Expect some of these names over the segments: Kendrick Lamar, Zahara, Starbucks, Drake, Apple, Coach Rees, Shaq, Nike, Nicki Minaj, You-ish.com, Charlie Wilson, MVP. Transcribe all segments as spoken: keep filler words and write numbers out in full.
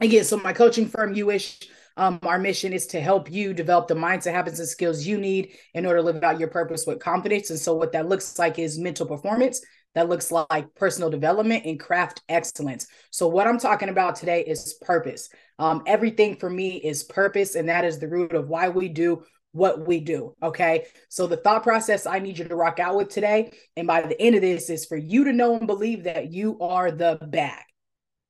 Again, so my coaching firm, You-ish, um, our mission is to help you develop the mindset, habits, and skills you need in order to live out your purpose with confidence. And so what that looks like is mental performance. That looks like personal development and craft excellence. So what I'm talking about today is purpose. Um, everything for me is purpose, and that is the root of why we do what we do, okay? So the thought process I need you to rock out with today, and by the end of this, is for you to know and believe that you are the bag,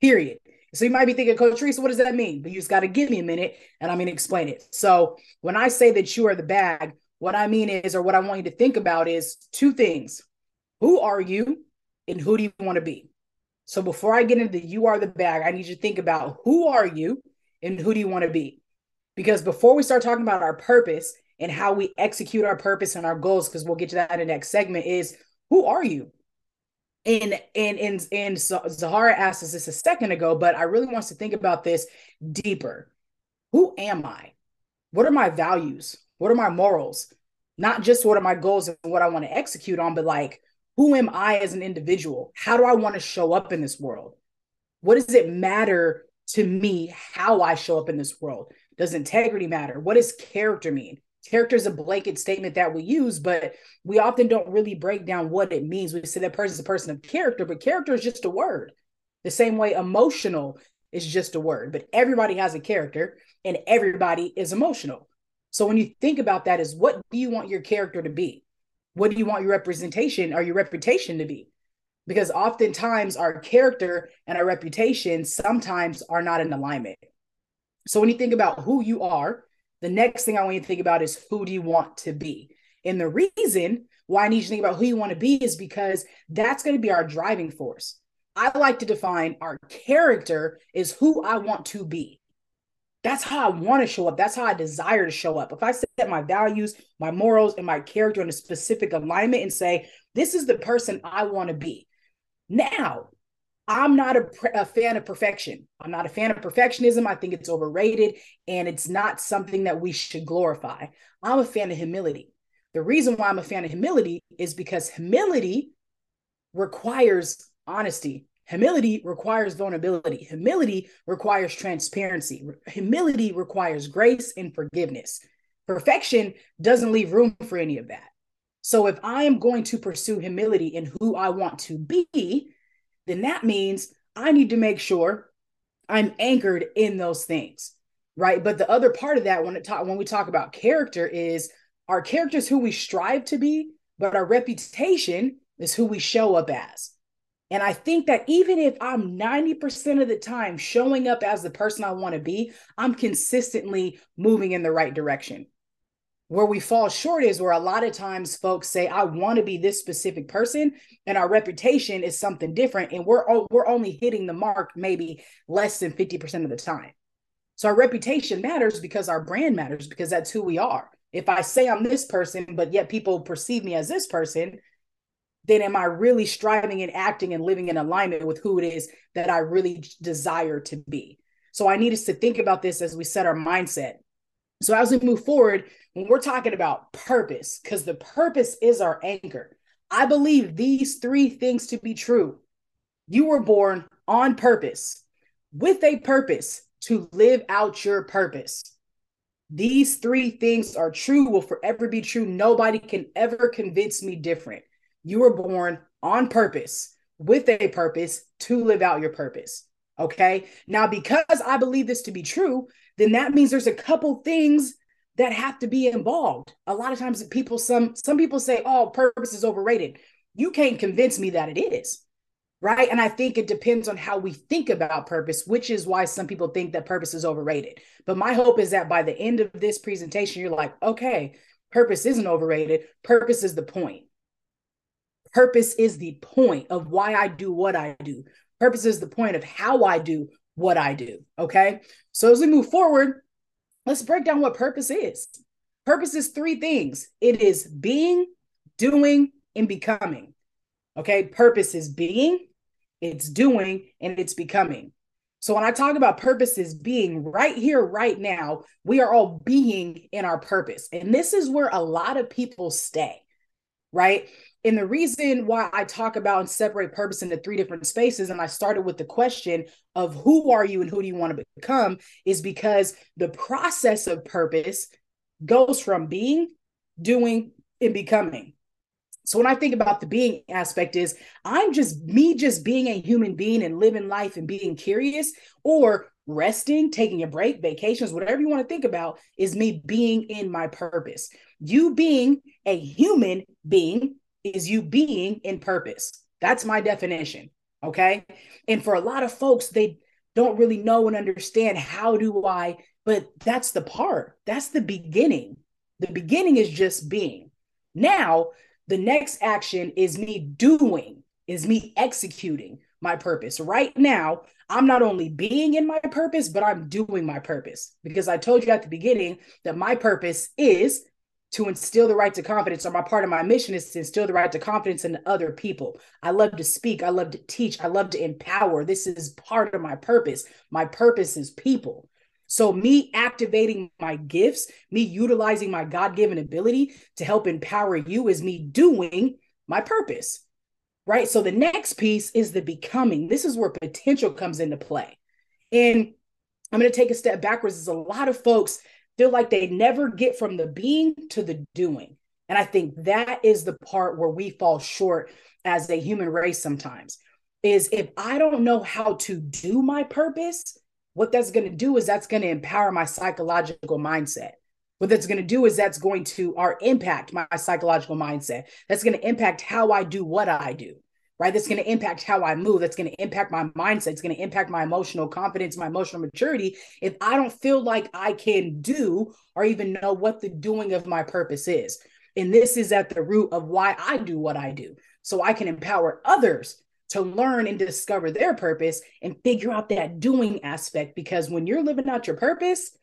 period. So you might be thinking, Coach Rees, what does that mean? But you just got to give me a minute, and I'm going to explain it. So when I say that you are the bag, what I mean is, or what I want you to think about is two things. Who are you and who do you want to be? So before I get into the you are the bag, I need you to think about who are you and who do you want to be? Because before we start talking about our purpose and how we execute our purpose and our goals, because we'll get to that in the next segment, is who are you? And, and, and, and so Zahara asked us this a second ago, but I really want us to think about this deeper. Who am I? What are my values? What are my morals? Not just what are my goals and what I want to execute on, but like, who am I as an individual? How do I want to show up in this world? What does it matter to me how I show up in this world? Does integrity matter? What does character mean? Character is a blanket statement that we use, but we often don't really break down what it means. We say that person is a person of character, but character is just a word. The same way emotional is just a word, but everybody has a character and everybody is emotional. So when you think about that, is what do you want your character to be? What do you want your representation or your reputation to be? Because oftentimes our character and our reputation sometimes are not in alignment. So when you think about who you are, the next thing I want you to think about is who do you want to be? And the reason why I need you to think about who you want to be is because that's going to be our driving force. I like to define our character is who I want to be. That's how I want to show up. That's how I desire to show up. If I set my values, my morals, and my character in a specific alignment and say, this is the person I want to be. Now, I'm not a, a fan of perfection. I'm not a fan of perfectionism. I think it's overrated, and it's not something that we should glorify. I'm a fan of humility. The reason why I'm a fan of humility is because humility requires honesty. Humility requires vulnerability. Humility requires transparency. Humility requires grace and forgiveness. Perfection doesn't leave room for any of that. So if I am going to pursue humility in who I want to be, then that means I need to make sure I'm anchored in those things, right? But the other part of that when, it talk, when we talk about character is our character is who we strive to be, but our reputation is who we show up as. And I think that even if I'm ninety percent of the time showing up as the person I want to be, I'm consistently moving in the right direction. Where we fall short is where a lot of times folks say, I want to be this specific person, and our reputation is something different. And we're, we're only hitting the mark maybe less than fifty percent of the time. So our reputation matters because our brand matters, because that's who we are. If I say I'm this person, but yet people perceive me as this person, then am I really striving and acting and living in alignment with who it is that I really desire to be? So I need us to think about this as we set our mindset. So as we move forward, when we're talking about purpose, because the purpose is our anchor, I believe these three things to be true. You were born on purpose, with a purpose to live out your purpose. These three things are true, will forever be true. Nobody can ever convince me different. You were born on purpose, with a purpose, to live out your purpose, okay? Now, because I believe this to be true, then that means there's a couple things that have to be involved. A lot of times people, some, some people say, oh, purpose is overrated. You can't convince me that it is, right? And I think it depends on how we think about purpose, which is why some people think that purpose is overrated. But my hope is that by the end of this presentation, you're like, okay, purpose isn't overrated. Purpose is the point. Purpose is the point of why I do what I do. Purpose is the point of how I do what I do, okay? So as we move forward, let's break down what purpose is. Purpose is three things. It is being, doing, and becoming, okay? Purpose is being, it's doing, and it's becoming. So when I talk about purpose is being, right here, right now, we are all being in our purpose. And this is where a lot of people stay, right? And the reason why I talk about and separate purpose into three different spaces, and I started with the question of who are you and who do you want to become, is because the process of purpose goes from being, doing, and becoming. So when I think about the being aspect is I'm just me just being a human being and living life and being curious, or resting, taking a break, vacations, whatever you want to think about is me being in my purpose. You being a human being is you being in purpose. That's my definition. Okay. And for a lot of folks, they don't really know and understand how do I, but that's the part. That's the beginning. The beginning is just being. Now, the next action is me doing, is me executing my purpose. Right now, I'm not only being in my purpose, but I'm doing my purpose, because I told you at the beginning that my purpose is to instill the right to confidence, or my part of my mission is to instill the right to confidence in other people. I love to speak. I love to teach. I love to empower. This is part of my purpose. My purpose is people. So me activating my gifts, me utilizing my God-given ability to help empower you is me doing my purpose, right? So the next piece is the becoming. This is where potential comes into play. And I'm going to take a step backwards. There's a lot of folks feel like they never get from the being to the doing. And I think that is the part where we fall short as a human race sometimes, is if I don't know how to do my purpose, what that's going to do is that's going to empower my psychological mindset. What that's going to do is that's going to or impact my psychological mindset. That's going to impact how I do what I do, right? That's going to impact how I move. That's going to impact my mindset. It's going to impact my emotional confidence, my emotional maturity. If I don't feel like I can do or even know what the doing of my purpose is. And this is at the root of why I do what I do. So I can empower others to learn and discover their purpose and figure out that doing aspect. Because when you're living out your purpose,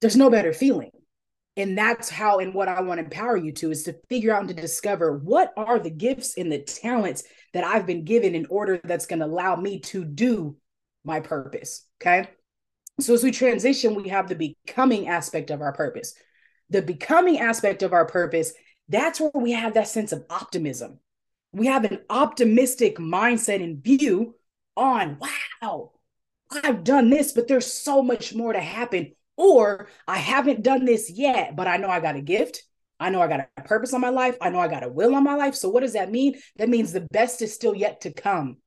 there's no better feeling. And that's how and what I want to empower you to is to figure out and to discover what are the gifts and the talents that I've been given in order that's going to allow me to do my purpose. Okay. So as we transition, we have the becoming aspect of our purpose. The becoming aspect of our purpose, that's where we have that sense of optimism. We have an optimistic mindset and view on, wow, I've done this, but there's so much more to happen. Or I haven't done this yet, but I know I got a gift. I know I got a purpose on my life. I know I got a will on my life. So what does that mean? That means the best is still yet to come.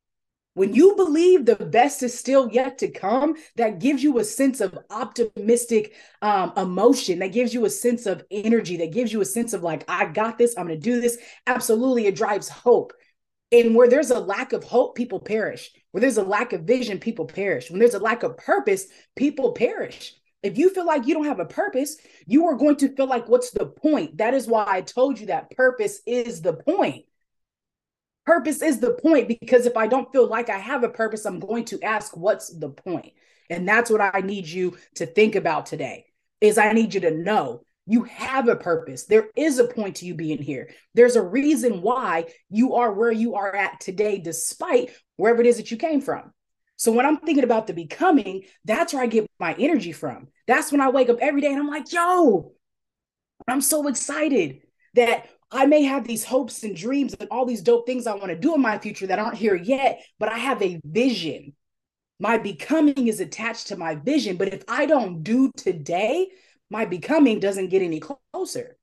When you believe the best is still yet to come, that gives you a sense of optimistic um, emotion. That gives you a sense of energy. That gives you a sense of like, I got this. I'm going to do this. Absolutely. It drives hope. And where there's a lack of hope, people perish. Where there's a lack of vision, people perish. When there's a lack of purpose, people perish. If you feel like you don't have a purpose, you are going to feel like, what's the point? That is why I told you that purpose is the point. Purpose is the point, because if I don't feel like I have a purpose, I'm going to ask, what's the point? And that's what I need you to think about today is I need you to know you have a purpose. There is a point to you being here. There's a reason why you are where you are at today, despite wherever it is that you came from. So when I'm thinking about the becoming, that's where I get my energy from. That's when I wake up every day and I'm like, yo, I'm so excited that I may have these hopes and dreams and all these dope things I want to do in my future that aren't here yet, but I have a vision. My becoming is attached to my vision. But if I don't do today, my becoming doesn't get any closer.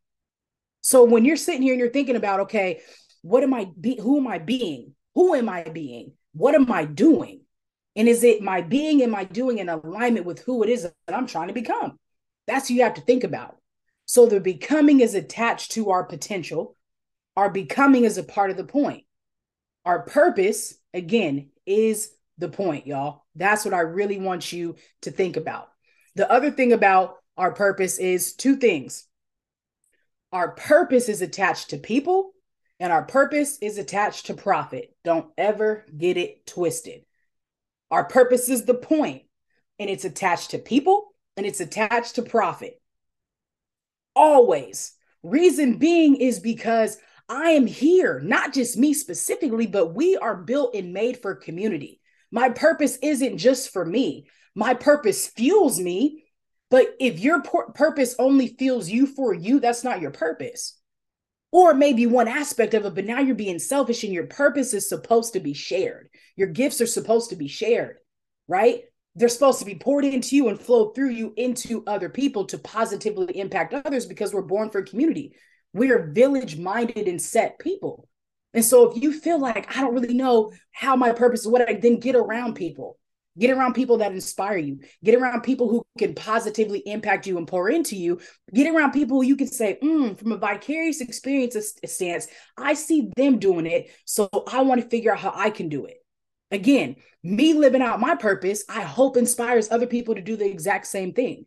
So when you're sitting here and you're thinking about, okay, what am I be- who am I being? Who am I being? What am I doing? And is it my being and my doing in alignment with who it is that I'm trying to become? That's what you have to think about. So the becoming is attached to our potential. Our becoming is a part of the point. Our purpose, again, is the point, y'all. That's what I really want you to think about. The other thing about our purpose is two things. Our purpose is attached to people, and our purpose is attached to profit. Don't ever get it twisted. Our purpose is the point, and it's attached to people, and it's attached to profit. Always. Reason being is because I am here, not just me specifically, but we are built and made for community. My purpose isn't just for me. My purpose fuels me, but if your pur- purpose only fuels you for you, that's not your purpose. or maybe one aspect of it, but now you're being selfish and your purpose is supposed to be shared. Your gifts are supposed to be shared, right? They're supposed to be poured into you and flow through you into other people to positively impact others, because we're born for community. We are village-minded and set people. And so if you feel like, I don't really know how my purpose is, what I, then get around people. Get around people that inspire you. Get around people who can positively impact you and pour into you. Get around people who you can say, mm, from a vicarious experience stance, I see them doing it, so I want to figure out how I can do it. Again, me living out my purpose, I hope inspires other people to do the exact same thing.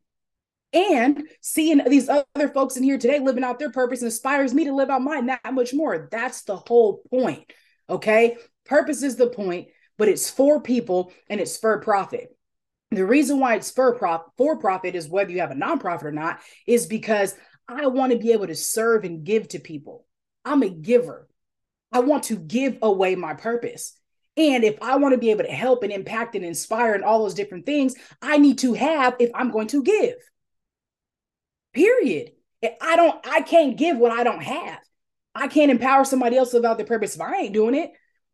And seeing these other folks in here today living out their purpose inspires me to live out mine that much more. That's the whole point, okay? Purpose is the point, but it's for people and it's for profit. The reason why it's for prof- for profit is whether you have a nonprofit or not, is because I want to be able to serve and give to people. I'm a giver. I want to give away my purpose. And if I want to be able to help and impact and inspire and all those different things, I need to have if I'm going to give. Period. If I don't, I can't give what I don't have. I can't empower somebody else about their purpose if I ain't doing it.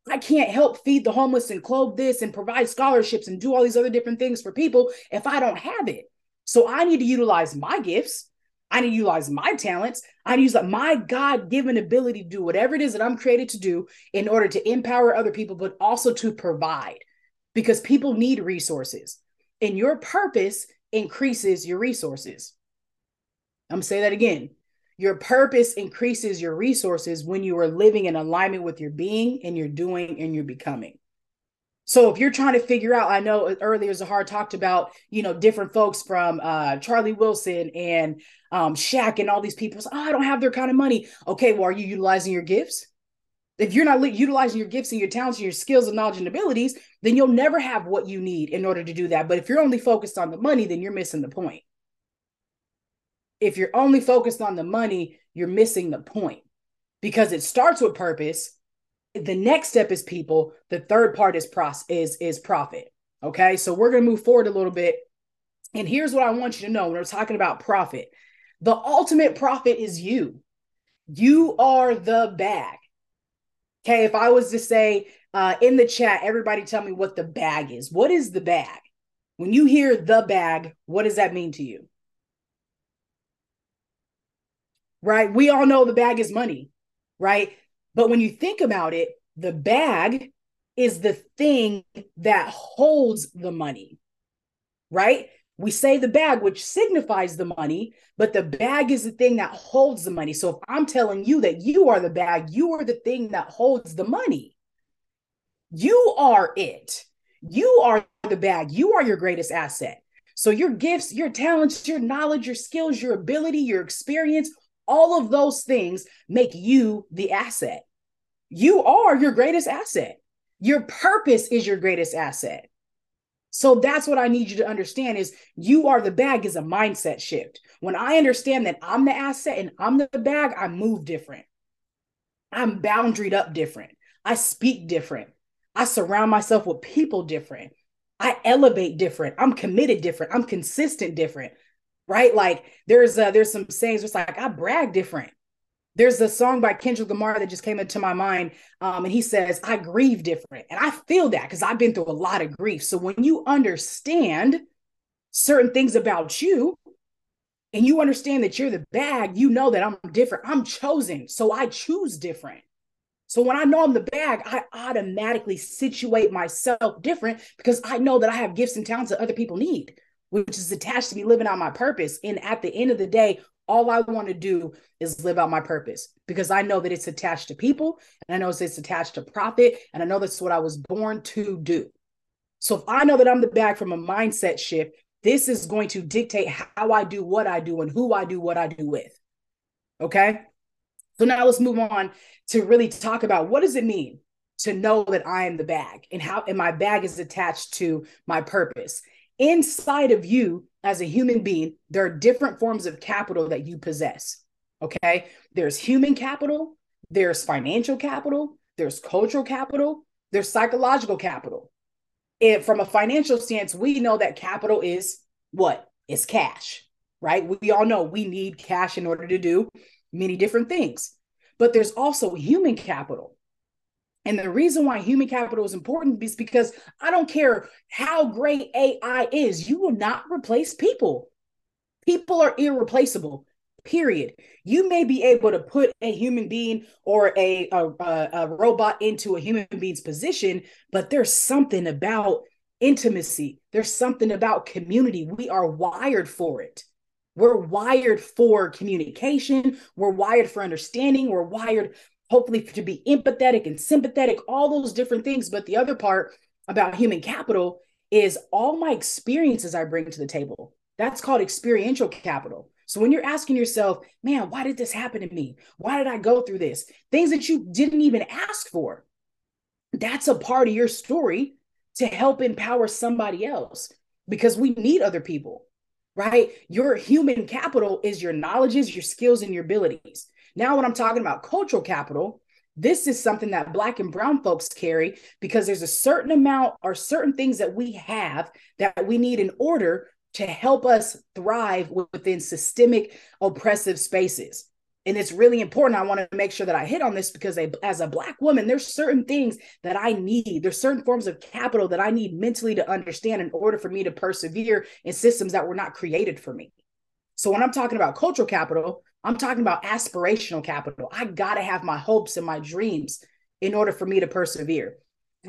I can't help feed the homeless and clothe this and provide scholarships and do all these other different things for people if I don't have it. So I need to utilize my gifts. I need to utilize my talents. I need to use my God-given ability to do whatever it is that I'm created to do in order to empower other people, but also to provide, because people need resources, and your purpose increases your resources. I'm going to say that again. Your purpose increases your resources when you are living in alignment with your being and your doing and your becoming. So if you're trying to figure out, I know earlier Zahara talked about, you know, different folks from uh, Charlie Wilson and um, Shaq and all these people. So, oh, I don't have their kind of money. Okay, well, are you utilizing your gifts? If you're not utilizing your gifts and your talents and your skills and knowledge and abilities, then you'll never have what you need in order to do that. But if you're only focused on the money, then you're missing the point. If you're only focused on the money, you're missing the point, because it starts with purpose. The next step is people. The third part is pros- is, is profit. Okay. So we're going to move forward a little bit. And here's what I want you to know when we're talking about profit. The ultimate profit is you. You are the bag. Okay. If I was to say uh, in the chat, everybody tell me what the bag is. What is the bag? When you hear the bag, what does that mean to you? Right? We all know the bag is money, right? But when you think about it, the bag is the thing that holds the money, right? We say the bag, which signifies the money, but the bag is the thing that holds the money. So if I'm telling you that you are the bag, you are the thing that holds the money. You are it. You are the bag. You are your greatest asset. So your gifts, your talents, your knowledge, your skills, your ability, your experience, all of those things make you the asset. You are your greatest asset. Your purpose is your greatest asset. So that's what I need you to understand is you are the bag is a mindset shift. When I understand that I'm the asset and I'm the bag, I move different. I'm boundaried up different. I speak different. I surround myself with people different. I elevate different. I'm committed different. I'm consistent different. Right? Like there's uh, there's some sayings where it's like, I brag different. There's a song by Kendrick Lamar that just came into my mind. Um, and he says, I grieve different. And I feel that because I've been through a lot of grief. So when you understand certain things about you and you understand that you're the bag, you know that I'm different. I'm chosen. So I choose different. So when I know I'm the bag, I automatically situate myself different because I know that I have gifts and talents that other people need, which is attached to me living out my purpose. And at the end of the day, all I want to do is live out my purpose because I know that it's attached to people and I know it's attached to profit. And I know that's what I was born to do. So if I know that I'm the bag from a mindset shift, this is going to dictate how I do what I do and who I do what I do with. Okay. So now let's move on to really talk about what does it mean to know that I am the bag and how, and my bag is attached to my purpose. Inside of you as a human being, there are different forms of capital that you possess, okay? There's human capital, there's financial capital, there's cultural capital, there's psychological capital. And from a financial stance, we know that capital is what? It's cash, right? We all know we need cash in order to do many different things. but there's also human capital. And the reason why human capital is important is because I don't care how great A I is, you will not replace people. People are irreplaceable, period. You may be able to put a human being or a, a, a robot into a human being's position, but there's something about intimacy. There's something about community. We are wired for it. We're wired for communication. We're wired for understanding. We're wired hopefully to be empathetic and sympathetic, all those different things. But the other part about human capital is all my experiences I bring to the table. That's called experiential capital. So when you're asking yourself, man, why did this happen to me? Why did I go through this? Things that you didn't even ask for. That's a part of your story to help empower somebody else, because we need other people, right? Your human capital is your knowledges, your skills, and your abilities. Now, when I'm talking about cultural capital, this is something that Black and Brown folks carry, because there's a certain amount or certain things that we have that we need in order to help us thrive within systemic oppressive spaces. And it's really important. I want to make sure that I hit on this, because I, as a Black woman, there's certain things that I need. There's certain forms of capital that I need mentally to understand in order for me to persevere in systems that were not created for me. So when I'm talking about cultural capital, I'm talking about aspirational capital. I got to have my hopes and my dreams in order for me to persevere.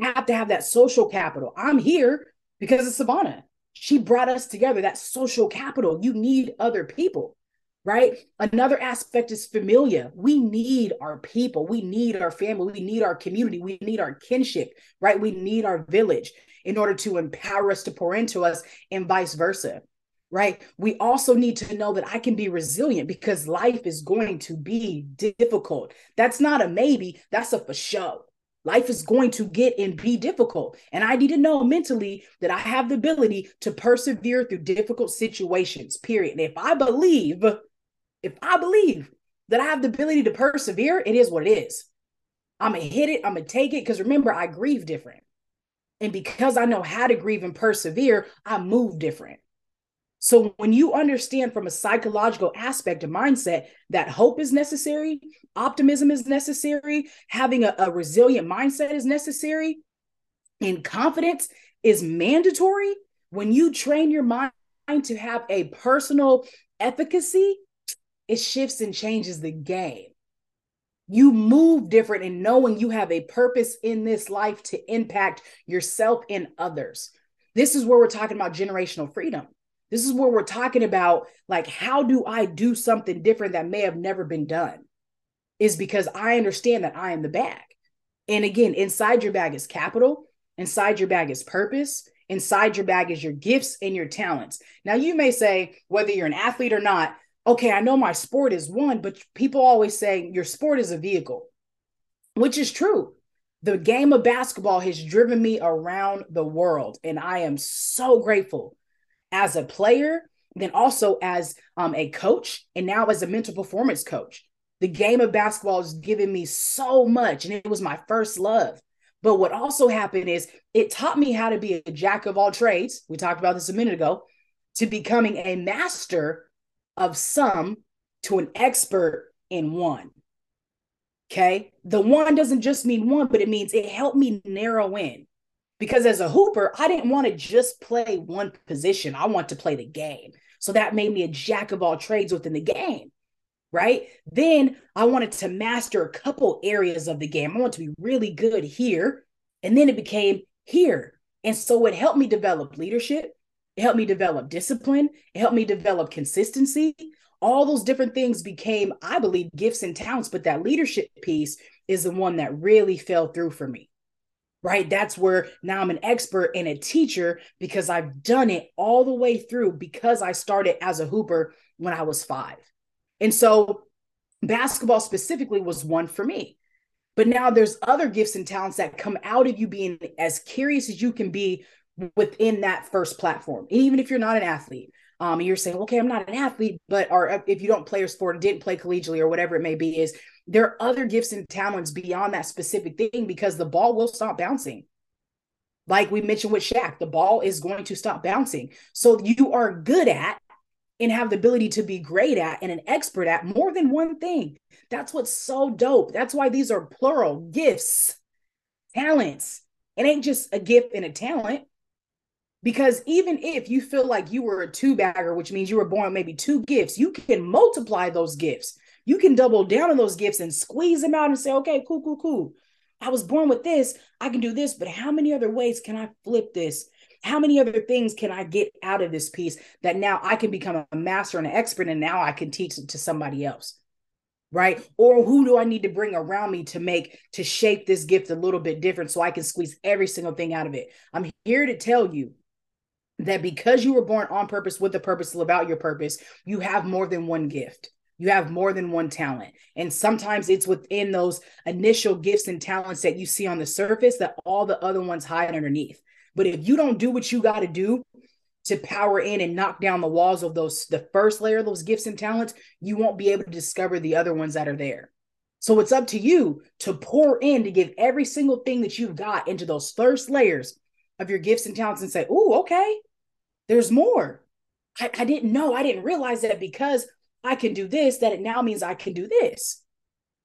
I have to have that social capital. I'm here because of Savannah. She brought us together. That social capital. You need other people, right? Another aspect is familia. We need our people. We need our family. We need our community. We need our kinship, right? We need our village in order to empower us, to pour into us, and vice versa. Right? We also need to know that I can be resilient, because life is going to be difficult. That's not a maybe, that's a for sure. Life is going to get and be difficult. And I need to know mentally that I have the ability to persevere through difficult situations, period. And if I believe, if I believe that I have the ability to persevere, it is what it is. I'm going to hit it. I'm going to take it. Because remember, I grieve different. And because I know how to grieve and persevere, I move different. So when you understand from a psychological aspect of mindset that hope is necessary, optimism is necessary, having a, a resilient mindset is necessary, and confidence is mandatory, when you train your mind to have a personal efficacy, it shifts and changes the game. You move different in knowing you have a purpose in this life to impact yourself and others. This is where we're talking about generational freedom. This is where we're talking about, like, how do I do something different that may have never been done? Is because I understand that I am the bag. And again, inside your bag is capital. Inside your bag is purpose. Inside your bag is your gifts and your talents. Now, you may say, whether you're an athlete or not, okay, I know my sport is one, but people always say your sport is a vehicle, which is true. The game of basketball has driven me around the world, and I am so grateful as a player, then also as um, a coach, and now as a mental performance coach. The game of basketball has given me so much, and it was my first love. But what also happened is it taught me how to be a jack of all trades. We talked about this a minute ago, to becoming a master of some to an expert in one. Okay. The one doesn't just mean one, but it means it helped me narrow in. Because as a hooper, I didn't want to just play one position. I want to play the game. So that made me a jack of all trades within the game, right? Then I wanted to master a couple areas of the game. I want to be really good here. And then it became here. And so it helped me develop leadership. It helped me develop discipline. It helped me develop consistency. All those different things became, I believe, gifts and talents. But that leadership piece is the one that really fell through for me. Right? That's where now I'm an expert and a teacher, because I've done it all the way through, because I started as a hooper when I was five. And so basketball specifically was one for me. But now there's other gifts and talents that come out of you being as curious as you can be within that first platform. And even if you're not an athlete, um, and you're saying, okay, I'm not an athlete, but, or if you don't play your sport, didn't play collegially or whatever it may be, is there are other gifts and talents beyond that specific thing, because the ball will stop bouncing. Like we mentioned with Shaq, the ball is going to stop bouncing. So you are good at and have the ability to be great at and an expert at more than one thing. That's what's so dope. That's why these are plural gifts, talents. It ain't just a gift and a talent, because even if you feel like you were a two bagger, which means you were born with maybe two gifts, you can multiply those gifts. You can double down on those gifts and squeeze them out and say, okay, cool, cool, cool. I was born with this. I can do this, but how many other ways can I flip this? How many other things can I get out of this piece that now I can become a master and an expert, and now I can teach it to somebody else, right? Or who do I need to bring around me to make, to shape this gift a little bit different so I can squeeze every single thing out of it? I'm here to tell you that because you were born on purpose, with a purpose, to live out your purpose, you have more than one gift. You have more than one talent. And sometimes it's within those initial gifts and talents that you see on the surface that all the other ones hide underneath. But if you don't do what you got to do to power in and knock down the walls of those, the first layer of those gifts and talents, you won't be able to discover the other ones that are there. So it's up to you to pour in, to give every single thing that you've got into those first layers of your gifts and talents and say, oh, okay, there's more. I, I didn't know. I didn't realize that because I can do this, that it now means I can do this.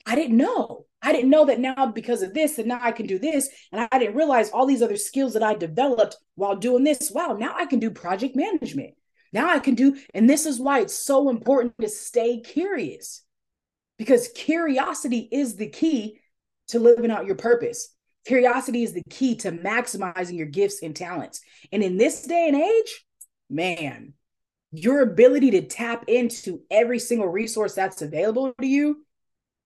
I didn't know. I didn't know that now because of this, that now I can do this. And I didn't realize all these other skills that I developed while doing this. Wow, now I can do project management. Now I can do, and this is why it's so important to stay curious, because curiosity is the key to living out your purpose. Curiosity is the key to maximizing your gifts and talents. And in this day and age, man, your ability to tap into every single resource that's available to you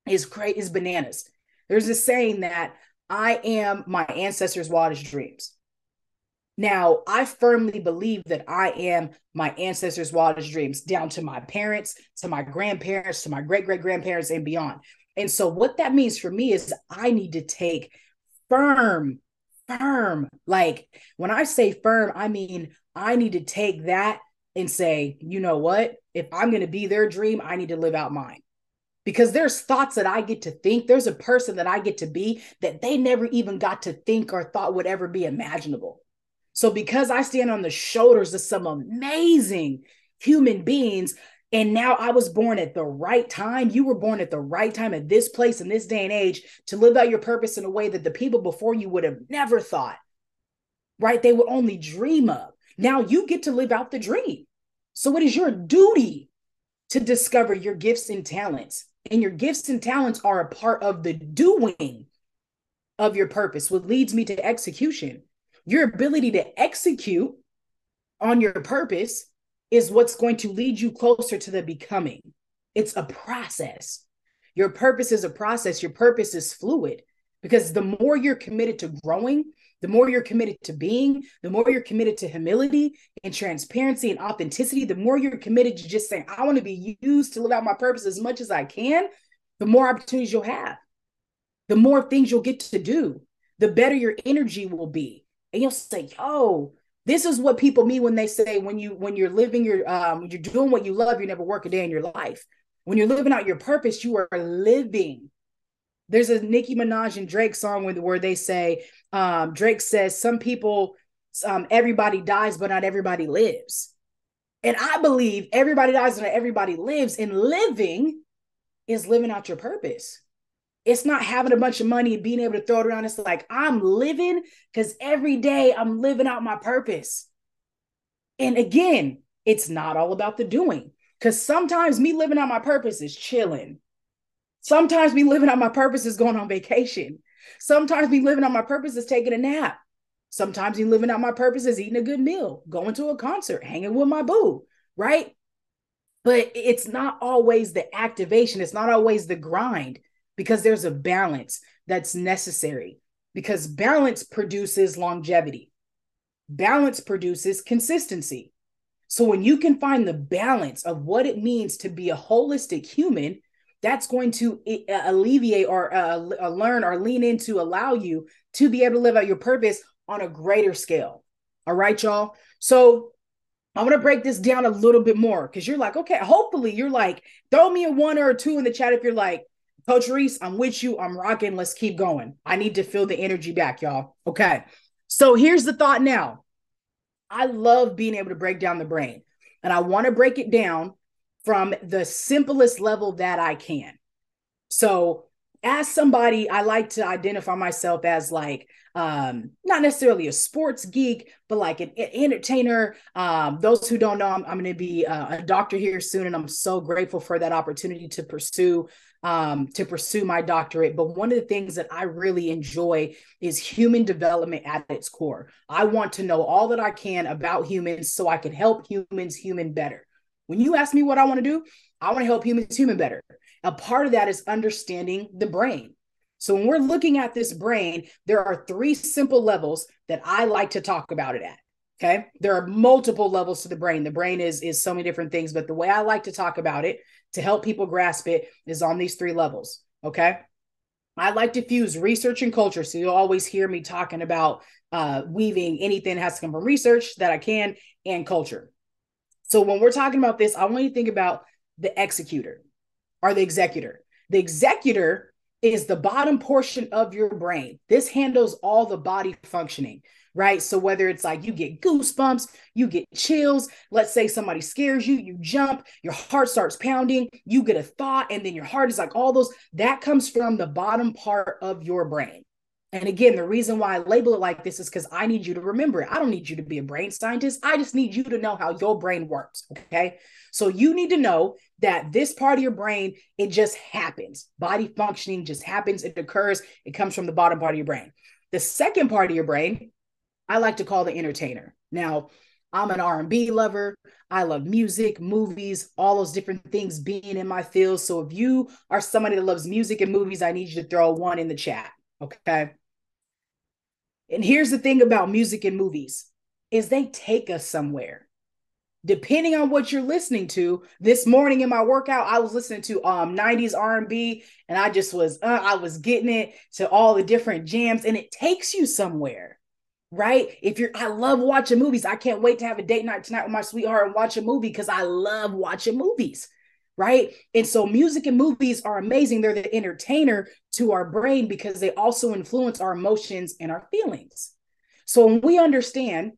is cra- is bananas. There's this saying that I am my ancestors' wildest dreams. Now, I firmly believe that I am my ancestors' wildest dreams, down to my parents, to my grandparents, to my great-great-grandparents, and beyond. And so what that means for me is I need to take firm, firm, like when I say firm, I mean, I need to take that and say, you know what, if I'm going to be their dream, I need to live out mine. Because there's thoughts that I get to think, there's a person that I get to be that they never even got to think or thought would ever be imaginable. So because I stand on the shoulders of some amazing human beings, and now I was born at the right time, you were born at the right time at this place in this day and age to live out your purpose in a way that the people before you would have never thought, right? They would only dream of. Now you get to live out the dream. So it is your duty to discover your gifts and talents. And your gifts and talents are a part of the doing of your purpose, which leads me to execution. Your ability to execute on your purpose is what's going to lead you closer to the becoming. It's a process. Your purpose is a process. Your purpose is fluid, because the more you're committed to growing, the more you're committed to being, the more you're committed to humility and transparency and authenticity, the more you're committed to just saying, I want to be used to live out my purpose as much as I can, the more opportunities you'll have, the more things you'll get to do, the better your energy will be. And you'll say, yo, this is what people mean when they say, when you, when you're living your, um, you're doing what you love, you never work a day in your life. When you're living out your purpose, you are living. There's a Nicki Minaj and Drake song where they say, um, Drake says, some people, um, everybody dies, but not everybody lives. And I believe everybody dies, but not everybody lives. And living is living out your purpose. It's not having a bunch of money and being able to throw it around. It's like, I'm living because every day I'm living out my purpose. And again, it's not all about the doing, because sometimes me living out my purpose is chilling. Sometimes me living out my purpose is going on vacation. Sometimes me living out my purpose is taking a nap. Sometimes me living out my purpose is eating a good meal, going to a concert, hanging with my boo, right? But it's not always the activation. It's not always the grind, because there's a balance that's necessary, because balance produces longevity. Balance produces consistency. So when you can find the balance of what it means to be a holistic human, that's going to alleviate or uh, learn or lean into, allow you to be able to live out your purpose on a greater scale. All right, y'all. So I want to break this down a little bit more, because you're like, okay, hopefully you're like, throw me a one or a two in the chat if you're like, Coach Rees, I'm with you. I'm rocking. Let's keep going. I need to feel the energy back, y'all. Okay. So here's the thought now. I love being able to break down the brain. and I want to break it down from the simplest level that I can. So as somebody, I like to identify myself as like, um, not necessarily a sports geek, but like an, an entertainer. Um, those who don't know, I'm, I'm going to be a, a doctor here soon. And I'm so grateful for that opportunity to pursue, um, to pursue my doctorate. But one of the things that I really enjoy is human development at its core. I want to know all that I can about humans so I can help humans human better. When you ask me what I want to do, I want to help humans human better. A part of that is understanding the brain. So when we're looking at this brain, there are three simple levels that I like to talk about it at. Okay. There are multiple levels to the brain. The brain is, is so many different things, but the way I like to talk about it to help people grasp it is on these three levels. Okay. I like to fuse research and culture. So you'll always hear me talking about uh, weaving anything that has to come from research that I can and culture. So when we're talking about this, I want you to think about the executor or the executor. The executor is the bottom portion of your brain. This handles all the body functioning, right? So whether it's like you get goosebumps, you get chills, let's say somebody scares you, you jump, your heart starts pounding, you get a thought, and then your heart is like all those, that comes from the bottom part of your brain. And again, the reason why I label it like this is because I need you to remember it. I don't need you to be a brain scientist. I just need you to know how your brain works, okay? So you need to know that this part of your brain, it just happens. Body functioning just happens. It occurs. It comes from the bottom part of your brain. The second part of your brain, I like to call the entertainer. Now, I'm an R and B lover. I love music, movies, all those different things being in my field. So if you are somebody that loves music and movies, I need you to throw one in the chat, okay? And here's the thing about music and movies is they take us somewhere. Depending on what you're listening to, this morning in my workout, I was listening to um, nineties R and B, and I just was, uh, I was getting it to all the different jams, and it takes you somewhere, right? If you're, I love watching movies. I can't wait to have a date night tonight with my sweetheart and watch a movie because I love watching movies, right? And so music and movies are amazing. They're the entertainer to our brain because they also influence our emotions and our feelings. So when we understand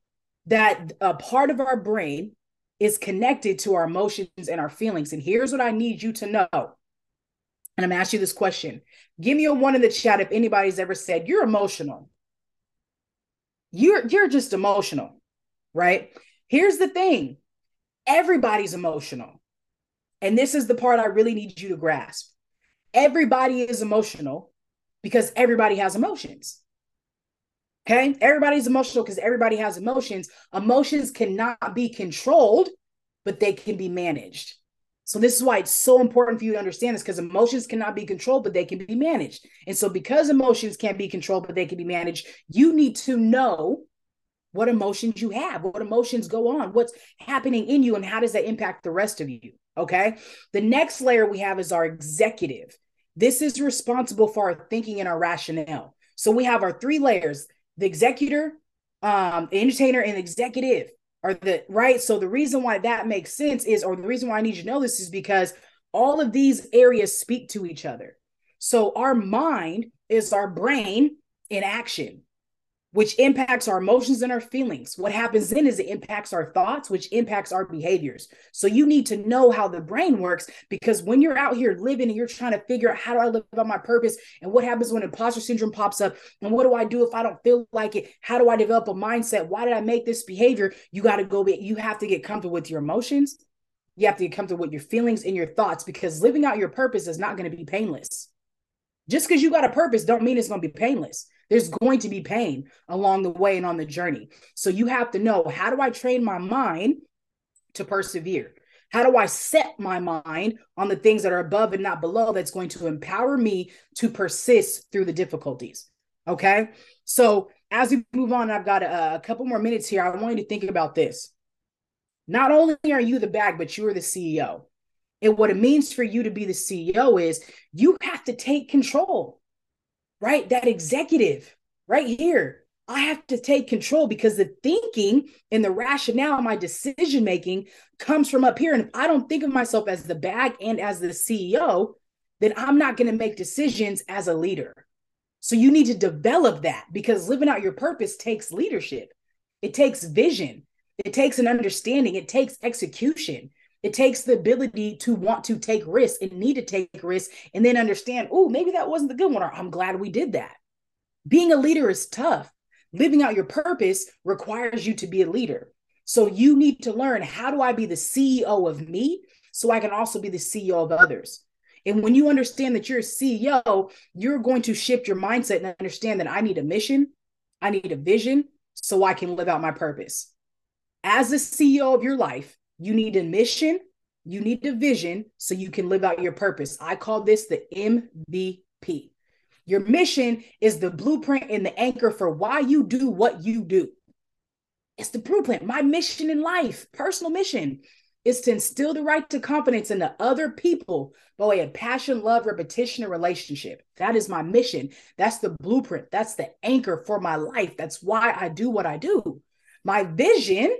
that a part of our brain is connected to our emotions and our feelings, and here's what I need you to know. And I'm gonna ask you this question. Give me a one in the chat if anybody's ever said, you're emotional. You're, you're just emotional, right? Here's the thing. Everybody's emotional. And this is the part I really need you to grasp. Everybody is emotional because everybody has emotions. Okay? Everybody's emotional because everybody has emotions. Emotions cannot be controlled, but they can be managed. So this is why it's so important for you to understand this, because emotions cannot be controlled, but they can be managed. And so because emotions can't be controlled, but they can be managed, you need to know what emotions you have, what emotions go on, what's happening in you, and how does that impact the rest of you? Okay. The next layer we have is our executive. This is responsible for our thinking and our rationale. So we have our three layers, the executor, um, the entertainer, and the executive are the right. So the reason why that makes sense is, or the reason why I need you to know this is because all of these areas speak to each other. So our mind is our brain in action, which impacts our emotions and our feelings. What happens then is it impacts our thoughts, which impacts our behaviors. So you need to know how the brain works, because when you're out here living and you're trying to figure out how do I live out my purpose and what happens when imposter syndrome pops up and what do I do if I don't feel like it? How do I develop a mindset? Why did I make this behavior? You got to go, you have to get comfortable with your emotions. You have to get comfortable with your feelings and your thoughts, because living out your purpose is not going to be painless. Just because you got a purpose don't mean it's going to be painless. There's going to be pain along the way and on the journey. So you have to know, how do I train my mind to persevere? How do I set my mind on the things that are above and not below that's going to empower me to persist through the difficulties? Okay. So as we move on, I've got a, a couple more minutes here. I want you to think about this. Not only are you the bag, but you are the C E O. And what it means for you to be the C E O is you have to take control. Right? That executive right here, I have to take control, because the thinking and the rationale of my decision-making comes from up here. And if I don't think of myself as the bag and as the C E O, then I'm not going to make decisions as a leader. So you need to develop that, because living out your purpose takes leadership. It takes vision. It takes an understanding. It takes execution. It takes the ability to want to take risks and need to take risks and then understand, oh, maybe that wasn't the good one, or I'm glad we did that. Being a leader is tough. Living out your purpose requires you to be a leader. So you need to learn, how do I be the C E O of me so I can also be the C E O of others? And when you understand that you're a C E O, you're going to shift your mindset and understand that I need a mission, I need a vision, so I can live out my purpose. As the C E O of your life, you need a mission, you need a vision, so you can live out your purpose. I call this the M V P. Your mission is the blueprint and the anchor for why you do what you do. It's the blueprint. My mission in life, personal mission, is to instill the right to confidence into other people by way of passion, love, repetition, and relationship. That is my mission. That's the blueprint. That's the anchor for my life. That's why I do what I do. My vision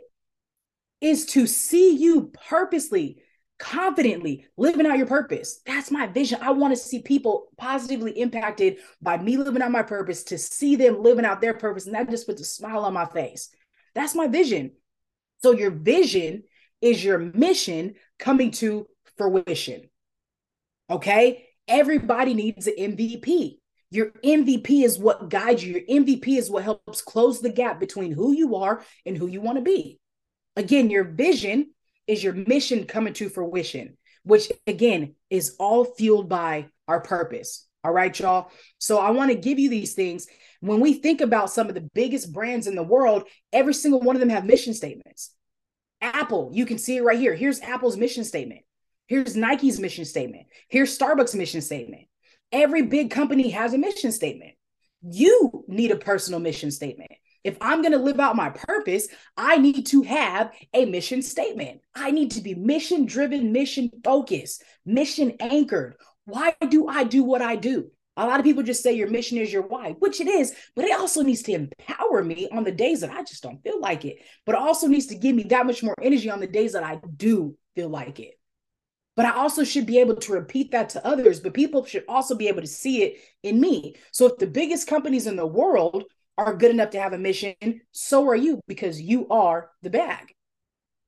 is to see you purposely, confidently living out your purpose. That's my vision. I want to see people positively impacted by me living out my purpose, to see them living out their purpose, and that just puts a smile on my face. That's my vision. So your vision is your mission coming to fruition, okay? Everybody needs an M V P. Your M V P is what guides you. Your M V P is what helps close the gap between who you are and who you want to be. Again, your vision is your mission coming to fruition, which again is all fueled by our purpose. All right, y'all. So I want to give you these things. When we think about some of the biggest brands in the world, every single one of them have mission statements. Apple, you can see it right here. Here's Apple's mission statement. Here's Nike's mission statement. Here's Starbucks' mission statement. Every big company has a mission statement. You need a personal mission statement. If I'm going to live out my purpose, I need to have a mission statement. I need to be mission-driven, mission-focused, mission-anchored. Why do I do what I do? A lot of people just say your mission is your why, which it is, but it also needs to empower me on the days that I just don't feel like it, but it also needs to give me that much more energy on the days that I do feel like it. But I also should be able to repeat that to others, but people should also be able to see it in me. So if the biggest companies in the world are good enough to have a mission, so are you, because you are the bag.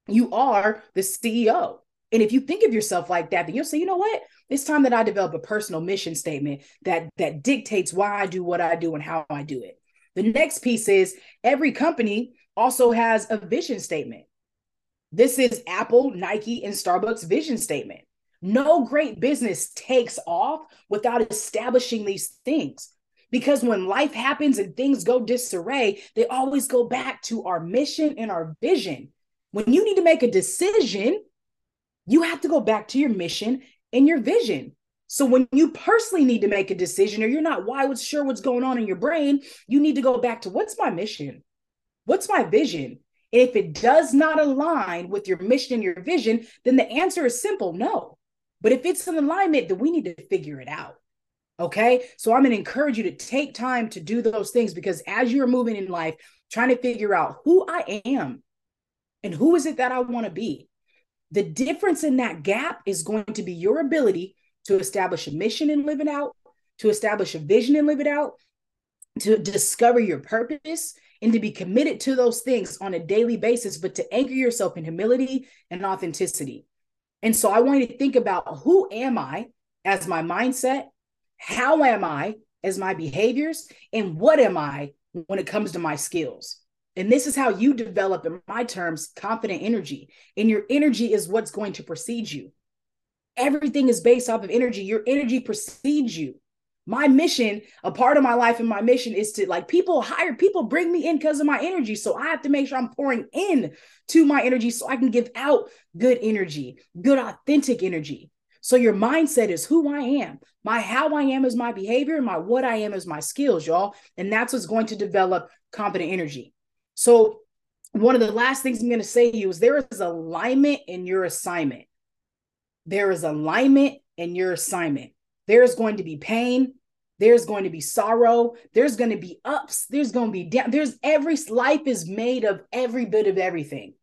You are the C E O. And if you think of yourself like that, then you'll say, you know what? It's time that I develop a personal mission statement that, that dictates why I do what I do and how I do it. The next piece is every company also has a vision statement. This is Apple, Nike, and Starbucks' vision statement. No great business takes off without establishing these things. Because when life happens and things go disarray, they always go back to our mission and our vision. When you need to make a decision, you have to go back to your mission and your vision. So when you personally need to make a decision, or you're not why sure what's going on in your brain, you need to go back to, what's my mission? What's my vision? And if it does not align with your mission and your vision, then the answer is simple, no. But if it's in alignment, then we need to figure it out, okay? So I'm gonna encourage you to take time to do those things, because as you're moving in life, trying to figure out who I am and who is it that I wanna be. The difference in that gap is going to be your ability to establish a mission and live it out, to establish a vision and live it out, to discover your purpose, and to be committed to those things on a daily basis, but to anchor yourself in humility and authenticity. And so I want you to think about, who am I as my mindset? How am I as my behaviors? And what am I when it comes to my skills? And this is how you develop, in my terms, confident energy. And your energy is what's going to precede you. Everything is based off of energy. Your energy precedes you. My mission, a part of my life and my mission is to, like, people hire, people bring me in because of my energy. So I have to make sure I'm pouring in to my energy so I can give out good energy, good authentic energy. So your mindset is who I am. My how I am is my behavior, and my what I am is my skills, y'all. And that's what's going to develop confident energy. So one of the last things I'm going to say to you is, there is alignment in your assignment. There is alignment in your assignment. There's going to be pain. There's going to be sorrow. There's going to be ups. There's going to be down. There's every life is made of every bit of everything.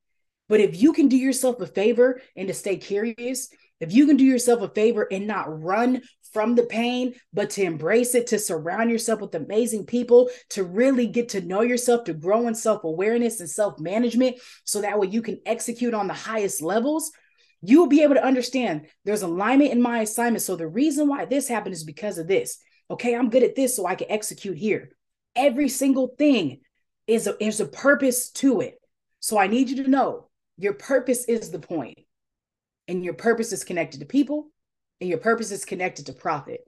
But if you can do yourself a favor and to stay curious If you can do yourself a favor and not run from the pain, but to embrace it, to surround yourself with amazing people, to really get to know yourself, to grow in self-awareness and self-management, so that way you can execute on the highest levels, you will be able to understand there's alignment in my assignment. So the reason why this happened is because of this. Okay, I'm good at this, so I can execute here. Every single thing is a, is a purpose to it. So I need you to know your purpose is the point. And your purpose is connected to people, and your purpose is connected to profit.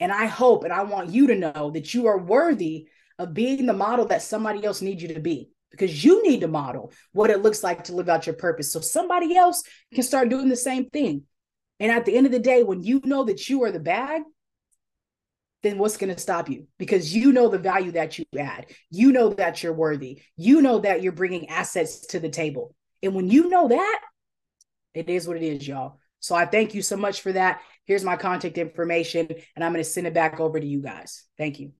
And I hope, and I want you to know that you are worthy of being the model that somebody else needs you to be, because you need to model what it looks like to live out your purpose so somebody else can start doing the same thing. And at the end of the day, when you know that you are the bag, then what's going to stop you? Because you know the value that you add. You know that you're worthy. You know that you're bringing assets to the table. And when you know that, it is what it is, y'all. So I thank you so much for that. Here's my contact information, and I'm going to send it back over to you guys. Thank you.